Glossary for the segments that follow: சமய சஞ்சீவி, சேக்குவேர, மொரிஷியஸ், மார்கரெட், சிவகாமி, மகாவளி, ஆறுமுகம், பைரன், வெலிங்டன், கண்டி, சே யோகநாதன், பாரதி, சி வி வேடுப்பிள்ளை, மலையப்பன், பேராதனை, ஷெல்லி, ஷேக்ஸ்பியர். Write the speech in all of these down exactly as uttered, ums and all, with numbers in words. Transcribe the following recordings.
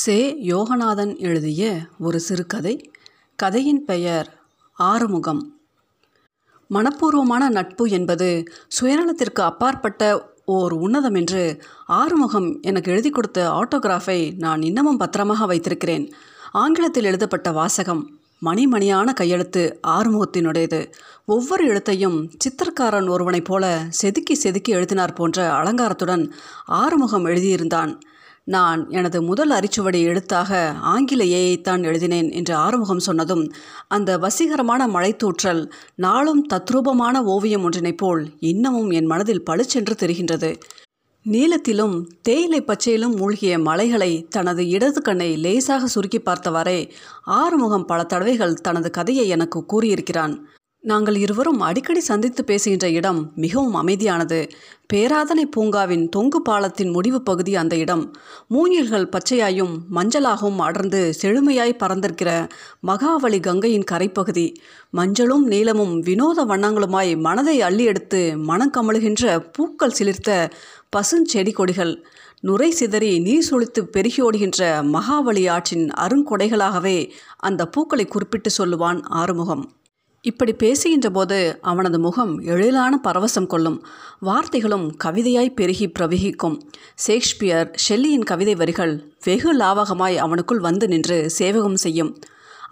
சே யோகநாதன் எழுதிய ஒரு சிறுகதை. கதையின் பெயர் ஆறுமுகம். மனப்பூர்வமான நட்பு என்பது சுயநலத்திற்கு அப்பாற்பட்ட ஓர் உன்னதம் என்று ஆறுமுகம் எனக்கு எழுதி கொடுத்த ஆட்டோகிராஃபை நான் இன்னமும் பத்திரமாக வைத்திருக்கிறேன். ஆங்கிலத்தில் எழுதப்பட்ட வாசகம், மணிமணியான கையெழுத்து ஆறுமுகத்தினுடையது. ஒவ்வொரு எழுத்தையும் சித்திரக்காரன் ஒருவனைப் போல செதுக்கி செதுக்கி எழுதினார் போன்ற அலங்காரத்துடன் ஆறுமுகம் எழுதியிருந்தான். நான் எனது முதல் அரிச்சுவடி எழுத்தாக ஆங்கில ஏயைத்தான் எழுதினேன் என்று ஆறுமுகம் சொன்னதும் அந்த வசீகரமான மழைத்தூற்றல் நாளும் தத்ரூபமான ஓவியம் ஒன்றினைப் போல் இன்னமும் என் மனதில் பளிச்சென்று தெரிகின்றது. நீலத்திலும் தேயிலை பச்சையிலும் மூழ்கிய மலைகளை தனது இடது கண்ணை லேசாக சுருக்கி பார்த்தவாறே ஆறுமுகம் பல தடவைகள் தனது கதையை எனக்கு கூறியிருக்கிறான். நாங்கள் இருவரும் அடிக்கடி சந்தித்து பேசுகின்ற இடம் மிகவும் அமைதியானது. பேராதனை பூங்காவின் தொங்கு பாலத்தின் முடிவு பகுதி அந்த இடம். மூங்கில்கள் பச்சையாயும் மஞ்சளாகவும் அடர்ந்து செழுமையாய் பறந்திருக்கிற மகாவளி கங்கையின் கரைப்பகுதி. மஞ்சளும் நீலமும் வினோத வண்ணங்களுமாய் மனதை அள்ளி எடுத்து மனம் கமழுகின்ற பூக்கள் சிலிர்த்த பசுஞ்செடி கொடிகள். நுரை சிதறி நீர் சுழித்து பெருகியோடுகின்ற மகாவளி ஆற்றின் அருங்கொடைகளாகவே அந்த பூக்களை குறிப்பிட்டு சொல்லுவான் ஆறுமுகம். இப்படி பேசுகின்ற போது அவனது முகம் எழிலான பரவசம் கொள்ளும். வார்த்தைகளும் கவிதையாய் பெருகி பிரவகிக்கும். ஷேக்ஸ்பியர், ஷெல்லியின் கவிதை வரிகள் வெகு லாவகமாய் அவனுக்குள் வந்து நின்று சேவகம் செய்யும்.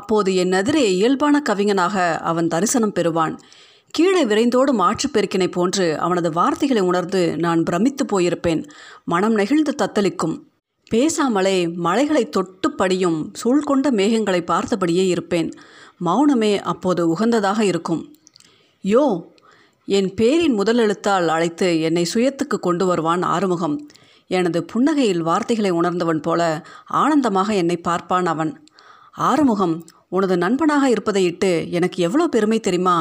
அப்போது என் எதிரே இயல்பான கவிஞனாக அவன் தரிசனம் பெறுவான். கீழே விரைந்தோடு மாற்றுப்பெருக்கினை போன்று அவனது வார்த்தைகளை உணர்ந்து நான் பிரமித்து போயிருப்பேன். மனம் நெகிழ்ந்து தத்தளிக்கும். பேசாமலே மலைகளை தொட்டு படியும் சூழ்கொண்ட மேகங்களை பார்த்தபடியே இருப்பேன். மௌனமே அப்போது உகந்ததாக இருக்கும். யோ என் பேரின் முதலெழுத்தால் அழைத்து என்னை சுயத்துக்கு கொண்டு வருவான் ஆறுமுகம். எனது புன்னகையில் வார்த்தைகளை உணர்ந்தவன் போல ஆனந்தமாக என்னை பார்ப்பான் அவன். ஆறுமுகம், உனது நண்பனாக இருப்பதை இட்டு எனக்கு எவ்வளோ பெருமை தெரியுமா?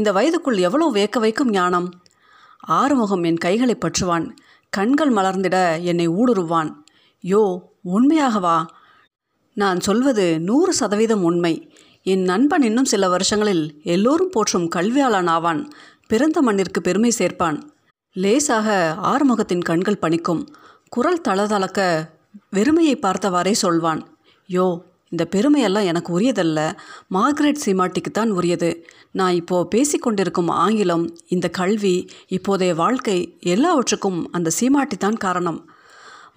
இந்த வயதுக்குள் எவ்வளோ வியக்க வைக்கும் ஞானம். ஆறுமுகம் என் கைகளை பற்றுவான். கண்கள் மலர்ந்திட என்னை ஊடுருவான். யோ உண்மையாகவா? நான் சொல்வது நூறு சதவீதம் உண்மை. என் நண்பன் இன்னும் சில வருஷங்களில் எல்லோரும் போற்றும் கல்வியாளன் ஆவான். பிறந்த மண்ணிற்கு பெருமை சேர்ப்பான். லேசாக ஆறுமுகத்தின் கண்கள் பணிக்கும். குரல் தளதளக்க வெறுமையை பார்த்தவாறே சொல்வான். யோ இந்த பெருமையெல்லாம் எனக்கு உரியதல்ல, மார்கரெட் சீமாட்டிக்குத்தான் உரியது. நான் இப்போது பேசிக்கொண்டிருக்கும் ஆங்கிலம், இந்த கல்வி, இப்போதைய வாழ்க்கை எல்லாவற்றுக்கும் அந்த சீமாட்டித்தான் காரணம்.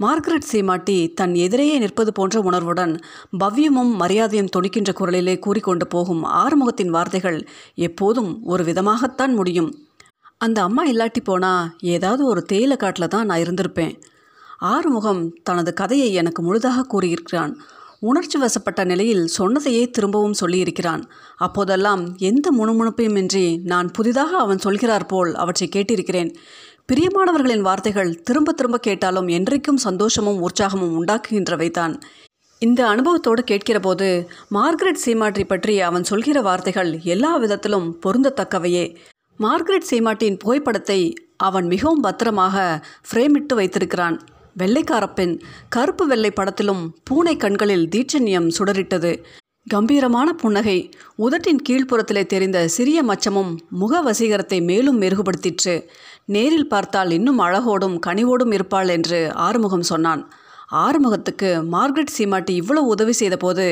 மார்கரெட் சீமாட்டி தன் எதிரேயே நிற்பது போன்ற உணர்வுடன் பவ்யமும் மரியாதையும் துணிக்கின்ற குரலிலே கூறிக்கொண்டு போகும் ஆறுமுகத்தின் வார்த்தைகள் எப்போதும் ஒரு விதமாகத்தான் முடியும். அந்த அம்மா இல்லாட்டி போனால் ஏதாவது ஒரு தேயிலை காட்டில் தான் நான் இருந்திருப்பேன். ஆறுமுகம் தனது கதையை எனக்கு முழுதாக கூறியிருக்கிறான். உணர்ச்சி வசப்பட்ட நிலையில் சொன்னதையே திரும்பவும் சொல்லியிருக்கிறான். அப்போதெல்லாம் எந்த முணுமுணுப்பையுமின்றி நான் புதிதாக அவன் சொல்கிறார் போல் அவற்றை கேட்டிருக்கிறேன். பிரியமானவர்களின் வார்த்தைகள் திரும்ப திரும்ப கேட்டாலும் என்றைக்கும் சந்தோஷமும் உற்சாகமும் உண்டாக்குகின்றவைதான். இந்த அனுபவத்தோடு கேட்கிற போது மார்கரெட் சீமாட்டி பற்றி அவன் சொல்கிற வார்த்தைகள் எல்லா விதத்திலும் பொருந்தத்தக்கவையே. மார்கரெட் சீமாட்டியின் புகைப்படத்தை அவன் மிகவும் பத்திரமாக ஃப்ரேமிட்டு வைத்திருக்கிறான். வெள்ளைக்காரப்பெண் கருப்பு வெள்ளை படத்திலும் பூனை கண்களில் தீட்சண்யம் சுடரிட்டது. கம்பீரமான புன்னகை, உதட்டின் கீழ்ப்புறத்திலே தெரிந்த சிறிய மச்சமும் முக வசீகரத்தை மேலும் மெருகுபடுத்திற்று. நேரில் பார்த்தால் இன்னும் அழகோடும் கனிவோடும் இருப்பாள் என்று ஆறுமுகம் சொன்னான். ஆறுமுகத்துக்கு மார்கரெட் சீமாட்டி இவ்வளவு உதவி செய்த போது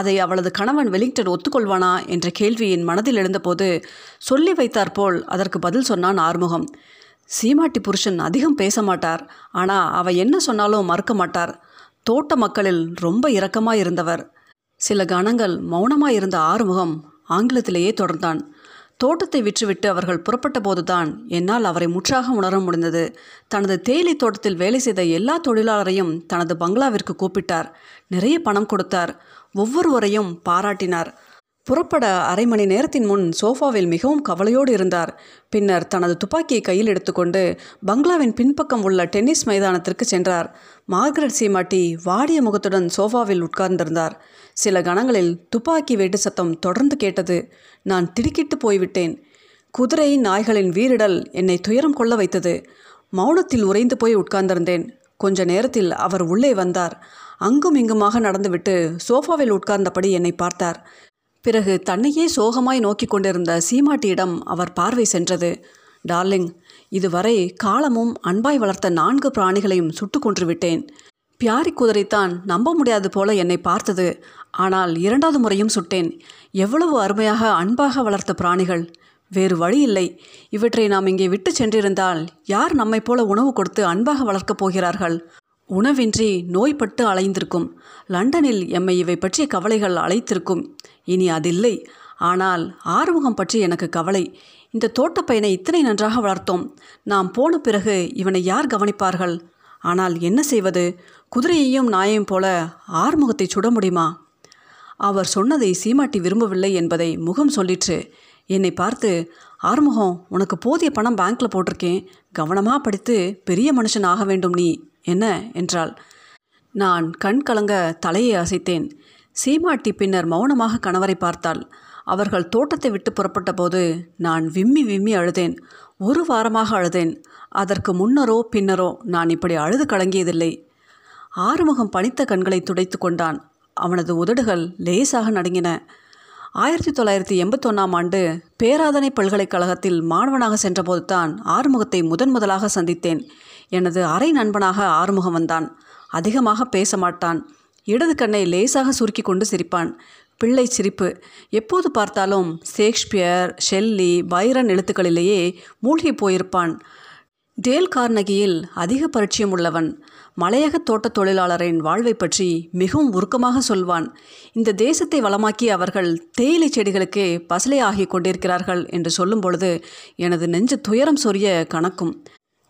அதை அவளது கணவன் வெலிங்டன் ஒத்துக்கொள்வானா என்ற கேள்வியின் மனதில் எழுந்தபோது சொல்லி வைத்தாற்போல் அதற்கு பதில் சொன்னான் ஆறுமுகம். சீமாட்டி புருஷன் அதிகம் பேச மாட்டார், ஆனால் அவ என்ன சொன்னாலும் மறுக்க மாட்டார். தோட்ட மக்களில் ரொம்ப இரக்கமாக இருந்தவர். சில கணங்கள் மௌனமாயிருந்த ஆறுமுகம் ஆங்கிலத்திலேயே தொடர்ந்தான். தோட்டத்தை விற்றுவிட்டு அவர்கள் புறப்பட்ட போதுதான் என்னால் அவரை முற்றாக உணர முடிந்தது. தனது தேயிலை தோட்டத்தில் வேலை செய்த எல்லா தொழிலாளரையும் தனது பங்களாவிற்கு கூப்பிட்டார். நிறைய பணம் கொடுத்தார். ஒவ்வொருவரையும் பாராட்டினார். புறப்பட அரை மணி நேரத்தின் முன் சோஃபாவில் மிகவும் கவலையோடு இருந்தார். பின்னர் தனது துப்பாக்கியை கையில் எடுத்துக்கொண்டு பங்களாவின் பின்பக்கம் உள்ள டென்னிஸ் மைதானத்திற்கு சென்றார். மார்கரெட் சீமாட்டி வாடிய முகத்துடன் சோஃபாவில் உட்கார்ந்திருந்தார். சில கணங்களில் துப்பாக்கி வெட்டு சத்தம் தொடர்ந்து கேட்டது. நான் திடுக்கிட்டு போய்விட்டேன். குதிரை நாய்களின் வீரிடல் என்னை துயரம் கொள்ள வைத்தது. மௌனத்தில் உறைந்து போய் உட்கார்ந்திருந்தேன். கொஞ்ச நேரத்தில் அவர் உள்ளே வந்தார். அங்கும் இங்குமாக நடந்துவிட்டு சோஃபாவில் உட்கார்ந்தபடி என்னை பார்த்தார். பிறகு தன்னையே சோகமாய் நோக்கி கொண்டிருந்த சீமாட்டியிடம் அவர் பார்வை சென்றது. டார்லிங், இதுவரை காலமும் அன்பாய் வளர்த்த நான்கு பிராணிகளையும் சுட்டு கொன்று விட்டேன். பியாரி குதிரைத்தான் நம்ப முடியாது போல என்னை பார்த்தது. ஆனால் இரண்டாவது முறையும் சுட்டேன். எவ்வளவு அருமையாக அன்பாக வளர்த்த பிராணிகள்! வேறு வழி இல்லை. இவற்றை நாம் இங்கே விட்டு சென்றிருந்தால் யார் நம்மை போல உணவு கொடுத்து அன்பாக வளர்க்கப் போகிறார்கள்? உணவின்றி நோய்பட்டு அலைந்திருக்கும். லண்டனில் எம்மை இவை பற்றிய கவலைகள் அழைத்திருக்கும். இனி அதில்லை. ஆனால் ஆறுமுகம் பற்றி எனக்கு கவலை. இந்த தோட்டப்பையனை இத்தனை நன்றாக வளர்த்தோம். நாம் போன பிறகு இவனை யார் கவனிப்பார்கள்? ஆனால் என்ன செய்வது? குதிரையையும் நாயையும் போல ஆறுமுகத்தை சுட முடியுமா? அவர் சொன்னதை சீமாட்டி விரும்பவில்லை என்பதை முகம் சொல்லிற்று. என்னை பார்த்து, ஆறுமுகம், உனக்கு போதிய பணம் பேங்க்கில் போட்டிருக்கேன். கவனமாக படித்து பெரிய மனுஷன் ஆக வேண்டும் நீ, என்ன என்றாள். நான் கண் கலங்க தலையை அசைத்தேன். சீமாட்டி பின்னர் மௌனமாக கணவரை பார்த்தாள். அவர்கள் தோட்டத்தை விட்டு புறப்பட்ட போது நான் விம்மி விம்மி அழுதேன். ஒரு வாரமாக அழுதேன். அதற்கு முன்னரோ பின்னரோ நான் இப்படி அழுது கலங்கியதில்லை. ஆறுமுகம் பனித்த கண்களை துடைத்து கொண்டான். அவனது உதடுகள் லேசாக நடுங்கின. ஆயிரத்தி தொள்ளாயிரத்தி எண்பத்தொன்னாம் ஆண்டு பேராதனை பல்கலைக்கழகத்தில் மாணவனாக சென்றபோது தான் ஆறுமுகத்தை முதன் முதலாக சந்தித்தேன். எனது அரை நண்பனாக ஆறுமுகம் வந்தான். அதிகமாக பேச மாட்டான். இடது கண்ணை லேசாக சுருக்கி கொண்டு சிரிப்பான். பிள்ளை சிரிப்பு. எப்போது பார்த்தாலும் ஷேக்ஸ்பியர், ஷெல்லி, பைரன் எழுத்துக்களிலேயே மூழ்கி போயிருப்பான். டேல் கார்னகியில் அதிக பரிச்சயம் உள்ளவன். மலையக தோட்டத் தொழிலாளரின் வாழ்வை பற்றி மிகவும் உருக்கமாக சொல்வான். இந்த தேசத்தை வளமாக்கி அவர்கள் தேயிலை செடிகளுக்கே பசலையாகி கொண்டிருக்கிறார்கள் என்று சொல்லும் பொழுது எனது நெஞ்சு துயரம் சொரிய கணக்கும்.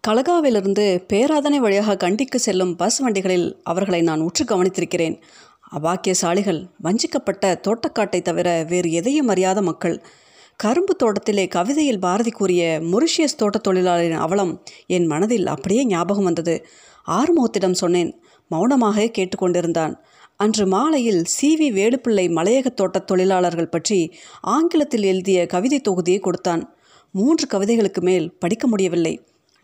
கலகாவிலிருந்து பேராதனை வழியாக கண்டிக்கு செல்லும் பஸ் வண்டிகளில் அவர்களை நான் உற்று கவனித்திருக்கிறேன். அபாக்கியசாலிகள், வஞ்சிக்கப்பட்ட தோட்டக்காட்டை தவிர வேறு எதையும் அறியாத மக்கள். கரும்பு தோட்டத்திலே கவிதையில் பாரதி கூறிய மொரிஷியஸ் தோட்டத் தொழிலாளரின் அவலம் என் மனதில் அப்படியே ஞாபகம் வந்தது. ஆறுமுகத்திடம் சொன்னேன். மௌனமாக கேட்டுக்கொண்டிருந்தான். அன்று மாலையில் சி வி வேடுப்பிள்ளை மலையக தோட்டத் தொழிலாளர்கள் பற்றி ஆங்கிலத்தில் எழுதிய கவிதை தொகுதியை கொடுத்தான். மூன்று கவிதைகளுக்கு மேல் படிக்க முடியவில்லை.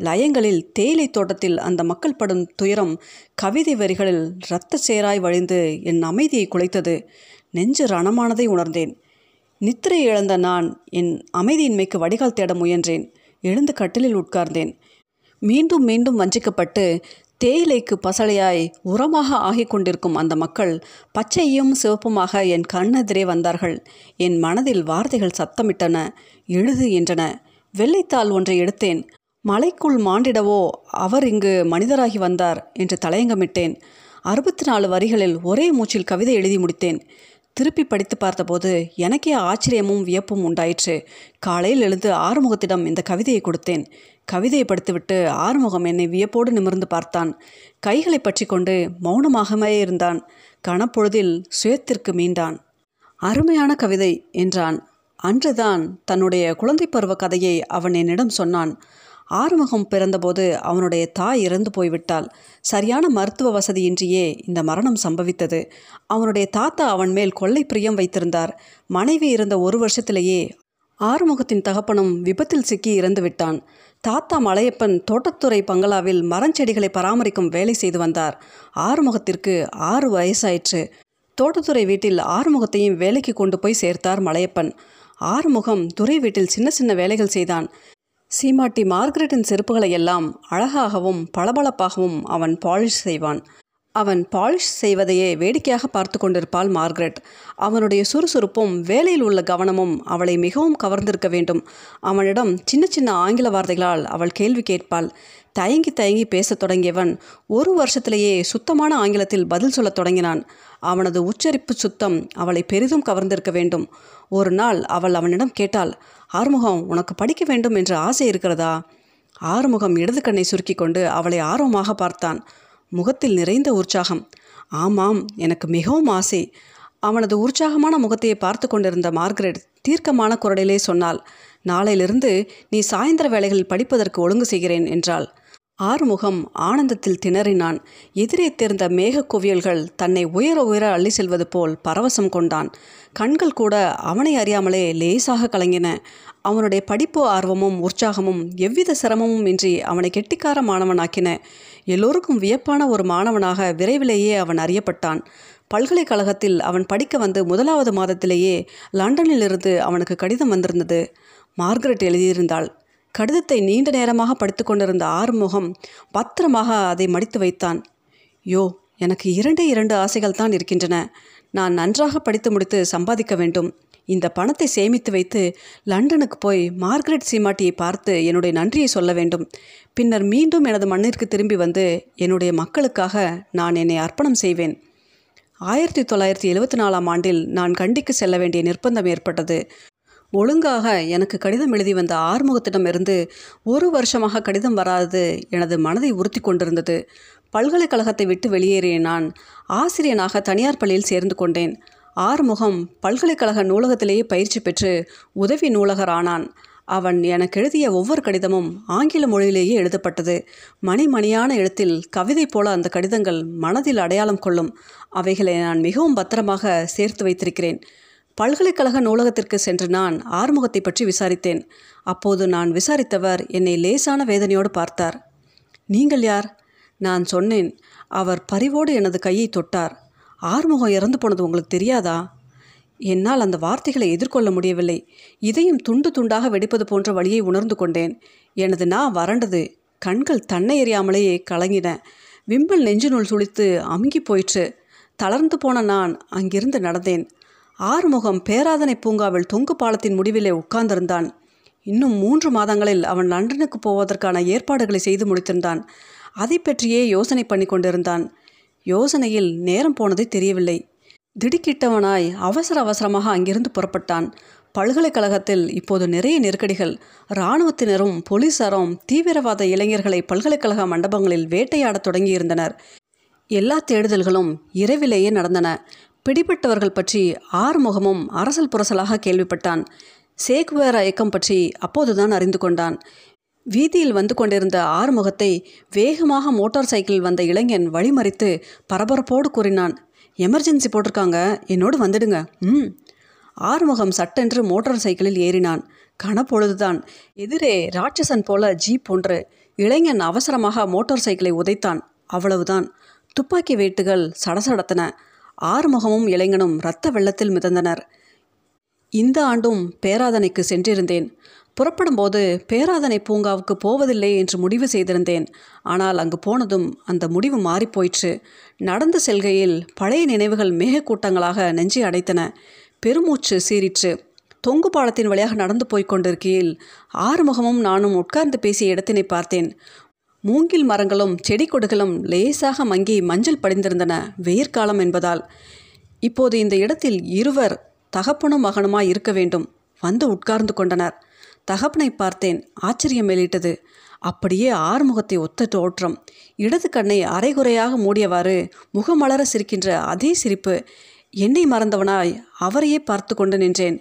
லயங்களில் தேயிலை தோட்டத்தில் அந்த மக்கள் படும் துயரம் கவிதை வரிகளில் இரத்த சேராய் வழிந்து என் அமைதியை குலைத்தது. நெஞ்சு ரணமானதை உணர்ந்தேன். நித்திரை இழந்த நான் என் அமைதியின்மைக்கு வடிகால் தேட முயன்றேன். எழுந்து கட்டிலில் உட்கார்ந்தேன். மீண்டும் மீண்டும் வஞ்சிக்கப்பட்டு தேயிலைக்கு பசலையாய் உரமாக ஆகி கொண்டிருக்கும் அந்த மக்கள் பச்சையும் சிவப்புமாக என் கண்ணெதிரே வந்தார்கள். என் மனதில் வார்த்தைகள் சத்தமிட்டன, எழுது என்றன. வெள்ளைத்தாள் ஒன்றை எடுத்தேன். மலைக்குள் மாண்டிடவோ அவர் இங்கு மனிதராகி வந்தார் என்று தலையங்கமிட்டேன். அறுபத்தி நாலு வரிகளில் ஒரே மூச்சில் கவிதை எழுதி முடித்தேன். திருப்பி படித்து பார்த்தபோது எனக்கே ஆச்சரியமும் வியப்பும் உண்டாயிற்று. காலையில் எழுந்து ஆறுமுகத்திடம் இந்த கவிதையை கொடுத்தேன். கவிதையை படித்துவிட்டு ஆறுமுகம் என்னை வியப்போடு நிமிர்ந்து பார்த்தான். கைகளை பற்றி கொண்டு மௌனமாகவே இருந்தான். கணப்பொழுதில் சுயத்திற்கு மீண்டான். அருமையான கவிதை என்றான். அன்றுதான் தன்னுடைய குழந்தை பருவ கதையை அவன் என்னிடம் சொன்னான். ஆறுமுகம் பிறந்தபோது அவனுடைய தாய் இறந்து போய்விட்டாள். சரியான மருத்துவ வசதியின்றியே இந்த மரணம் சம்பவித்தது. அவனுடைய தாத்தா அவன் மேல் கொள்ளை பிரியம் வைத்திருந்தார். மனைவி இருந்த ஒரு வருஷத்திலேயே ஆறுமுகத்தின் தகப்பனும் விபத்தில் சிக்கி இறந்து விட்டான். தாத்தா மலையப்பன் தோட்டத்துறை பங்களாவில் மரஞ்செடிகளை பராமரிக்கும் வேலை செய்து வந்தார். ஆறுமுகத்திற்கு ஆறு வயசாயிற்று. தோட்டத்துறை வீட்டில் ஆறுமுகத்தையும் வேலைக்கு கொண்டு போய் சேர்த்தார் மலையப்பன். ஆறுமுகம் துறை வீட்டில் சின்ன சின்ன வேலைகள் செய்தான். சீமாட்டி மார்கரெட்டின் செருப்புகளை எல்லாம் அழகாகவும் பளபளப்பாகவும் அவன் பாலிஷ் செய்வான். அவன் பாலிஷ் செய்வதையே வேடிக்கையாக பார்த்து கொண்டிருப்பாள் மார்கரெட். அவனுடைய சுறுசுறுப்பும் வேலையில் உள்ள கவனமும் அவளை மிகவும் கவர்ந்திருக்க வேண்டும். அவனிடம் சின்ன சின்ன ஆங்கில வார்த்தைகளால் அவள் கேள்வி கேட்பாள். தயங்கி தயங்கி பேசத் தொடங்கியவன் ஒரு வருஷத்திலேயே சுத்தமான ஆங்கிலத்தில் பதில் சொல்லத் தொடங்கினான். அவனது உச்சரிப்பு சுத்தம் அவளை பெரிதும் கவர்ந்திருக்க வேண்டும். ஒரு நாள் அவள் அவனிடம் கேட்டாள், ஆறுமுகம், உனக்கு படிக்க வேண்டும் என்று ஆசை இருக்கிறதா? ஆறுமுகம் இடது கண்ணை சுருக்கி கொண்டு அவளை ஆர்வமாக பார்த்தான். முகத்தில் நிறைந்த உற்சாகம். ஆமாம், எனக்கு மிகவும் ஆசை. அவனது உற்சாகமான முகத்தையே பார்த்து கொண்டிருந்த மார்கரெட் தீர்க்கமான குரலிலே சொன்னாள், நாளையிலிருந்து நீ சாயந்தர வேளைகளில் படிப்பதற்கு ஒழுங்கு செய்கிறேன் என்றாள். ஆறுமுகம் ஆனந்தத்தில் திணறினான். எதிரே தெரிந்த மேக குவியல்கள் தன்னை உயர உயர அள்ளி செல்வது போல் பரவசம் கொண்டான். கண்கள் கூட அவனை அறியாமலே லேசாக கலங்கின. அவனுடைய படிப்பு ஆர்வமும் உற்சாகமும் எவ்வித சிரமமும் இன்றி அவனை கெட்டிக்கார மாணவனாக்கின. எல்லோருக்கும் வியப்பான ஒரு மாணவனாக விரைவிலேயே அவன் அறியப்பட்டான். பல்கலைக்கழகத்தில் அவன் படிக்க வந்து முதலாவது மாதத்திலேயே லண்டனிலிருந்து அவனுக்கு கடிதம் வந்திருந்தது. மார்கரெட் எழுதியிருந்தாள். கடிதத்தை நீண்ட நேரமாக படித்து கொண்டிருந்த ஆறுமுகம் பத்திரமாக அதை மடித்து வைத்தான். யோ, எனக்கு இரண்டே இரண்டு ஆசைகள் தான் இருக்கின்றன. நான் நன்றாக படித்து முடித்து சம்பாதிக்க வேண்டும். இந்த பணத்தை சேமித்து வைத்து லண்டனுக்கு போய் மார்கரெட் சீமாட்டியை பார்த்து என்னுடைய நன்றியை சொல்ல வேண்டும். பின்னர் மீண்டும் எனது மண்ணிற்கு திரும்பி வந்து என்னுடைய மக்களுக்காக நான் என்னை அர்ப்பணம் செய்வேன். ஆயிரத்தி தொள்ளாயிரத்தி எழுபத்தி நாலாம் ஆண்டில் நான் கண்டிக்கு செல்ல வேண்டிய நிர்பந்தம் ஏற்பட்டது. ஒழுங்காக எனக்கு கடிதம் எழுதி வந்த ஆறுமுகத்திடமிருந்து ஒரு வருஷமாக கடிதம் வராது எனது மனதை உறுத்தி கொண்டிருந்தது. பல்கலைக்கழகத்தை விட்டு வெளியேறிய நான் ஆசிரியனாக தனியார் பள்ளியில் சேர்ந்து கொண்டேன். ஆறுமுகம் பல்கலைக்கழக நூலகத்திலேயே பயிற்சி பெற்று உதவி நூலகர் ஆனான். அவன் எனக்கு எழுதிய ஒவ்வொரு கடிதமும் ஆங்கில மொழியிலேயே எழுதப்பட்டது. மணிமணியான எழுத்தில் கவிதை போல அந்த கடிதங்கள் மனதில் அடையாளம் கொள்ளும். அவைகளை நான் மிகவும் பத்திரமாக சேர்த்து வைத்திருக்கிறேன். பல்கலைக்கழக நூலகத்திற்கு சென்று நான் ஆறுமுகத்தை பற்றி விசாரித்தேன். அப்போது நான் விசாரித்தவர் என்னை லேசான வேதனையோடு பார்த்தார். நீங்கள் யார்? நான் சொன்னேன். அவர் பரிவோடு எனது கையை தொட்டார். ஆறுமுகம் இறந்து போனது உங்களுக்கு தெரியாதா? என்னால் அந்த வார்த்தைகளை எதிர்கொள்ள முடியவில்லை. இதையும் துண்டு துண்டாக வெடிப்பது போன்ற வழியை உணர்ந்து கொண்டேன். எனது நா வறண்டது. கண்கள் தன்னை எறியாமலேயே கலங்கின. விம்பல் நெஞ்சினுள் சுழித்து அமுங்கி போயிற்று. தளர்ந்து போன நான் அங்கிருந்து நடந்தேன். ஆறுமுகம் பேராதனை பூங்காவில் தொங்கு பாலத்தின் முடிவிலே உட்கார்ந்திருந்தான். இன்னும் மூன்று மாதங்களில் அவன் லண்டனுக்கு போவதற்கான ஏற்பாடுகளை செய்து முடித்திருந்தான். அதை பற்றியே யோசனை பண்ணி கொண்டிருந்தான். யோசனையில் நேரம் போனது தெரியவில்லை. திடுக்கிட்டவனாய் அவசர அவசரமாக அங்கிருந்து புறப்பட்டான். பல்கலைக்கழகத்தில் இப்போது நிறைய நெருக்கடிகள். இராணுவத்தினரும் போலீசாரும் தீவிரவாத இளைஞர்களை பல்கலைக்கழக மண்டபங்களில் வேட்டையாடத் தொடங்கியிருந்தனர். எல்லா தேடுதல்களும் இரவிலேயே நடந்தன. பிடிபட்டவர்கள் பற்றி ஆறுமுகமும் அரசல் புரசலாக கேள்விப்பட்டான். சேக்குவேர இயக்கம் பற்றி அப்போதுதான் அறிந்து கொண்டான். வீதியில் வந்து கொண்டிருந்த ஆறுமுகத்தை வேகமாக மோட்டார் சைக்கிள் வந்த இளைஞன் வழிமறித்து பரபரப்போடு கூறினான், எமர்ஜென்சி போட்டிருக்காங்க, என்னோடு வந்துடுங்க. ம் ஆறுமுகம் சட்டென்று மோட்டார் சைக்கிளில் ஏறினான். கனப்பொழுதுதான். எதிரே ராட்சசன் போல ஜீப் ஒன்று. இளைஞன் அவசரமாக மோட்டார் சைக்கிளை உதைத்தான். அவ்வளவுதான். துப்பாக்கி வேட்டுகள் சடசடத்தன. ஆறுமுகமும் இளைஞனும் இரத்த வெள்ளத்தில் மிதந்தனர். இந்த ஆண்டும் பேராதனைக்கு சென்றிருந்தேன். புறப்படும்போது பேராதனை பூங்காவுக்கு போவதில்லை என்று முடிவு செய்திருந்தேன். ஆனால் அங்கு போனதும் அந்த முடிவு மாறிப்போயிற்று. நடந்து செல்கையில் பழைய நினைவுகள் மேகக்கூட்டங்களாக நெஞ்சை அடைத்தன. பெருமூச்சு சீறிற்று. தொங்கு பாலத்தின் வழியாக நடந்து போய்க் கொண்டிருக்கையில் ஆறுமுகமும் நானும் உட்கார்ந்து பேசிய இடத்தினை பார்த்தேன். மூங்கில் மரங்களும் செடி கொடிகளும் லேசாக மங்கி மஞ்சள் படிந்திருந்தன. வெயிற்காலம் என்பதால் இப்போது இந்த இடத்தில் இருவர் தகப்பனும் மகனுமாய் இருக்க வேண்டும். வந்து உட்கார்ந்து கொண்டனர். தகப்பனை பார்த்தேன். ஆச்சரியம் வெளியிட்டது. அப்படியே ஆறுமுகத்தை ஒத்த தோற்றம். இடது கண்ணை அரைகுறையாக மூடியவாறு முகமலர சிரிக்கின்ற அதே சிரிப்பு. என்னை மறந்தவனாய் அவரையே பார்த்து கொண்டு நின்றேன்.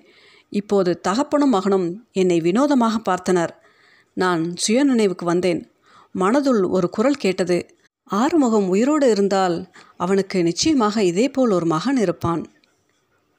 இப்போது தகப்பனும் மகனும் என்னை வினோதமாக பார்த்தனர். நான் சுயநினைவுக்கு வந்தேன். மனதுள் ஒரு குரல் கேட்டது. ஆறுமுகம் உயிரோடு இருந்தால் அவனுக்கு நிச்சயமாக இதேபோல் ஒரு மகன் இருப்பான்.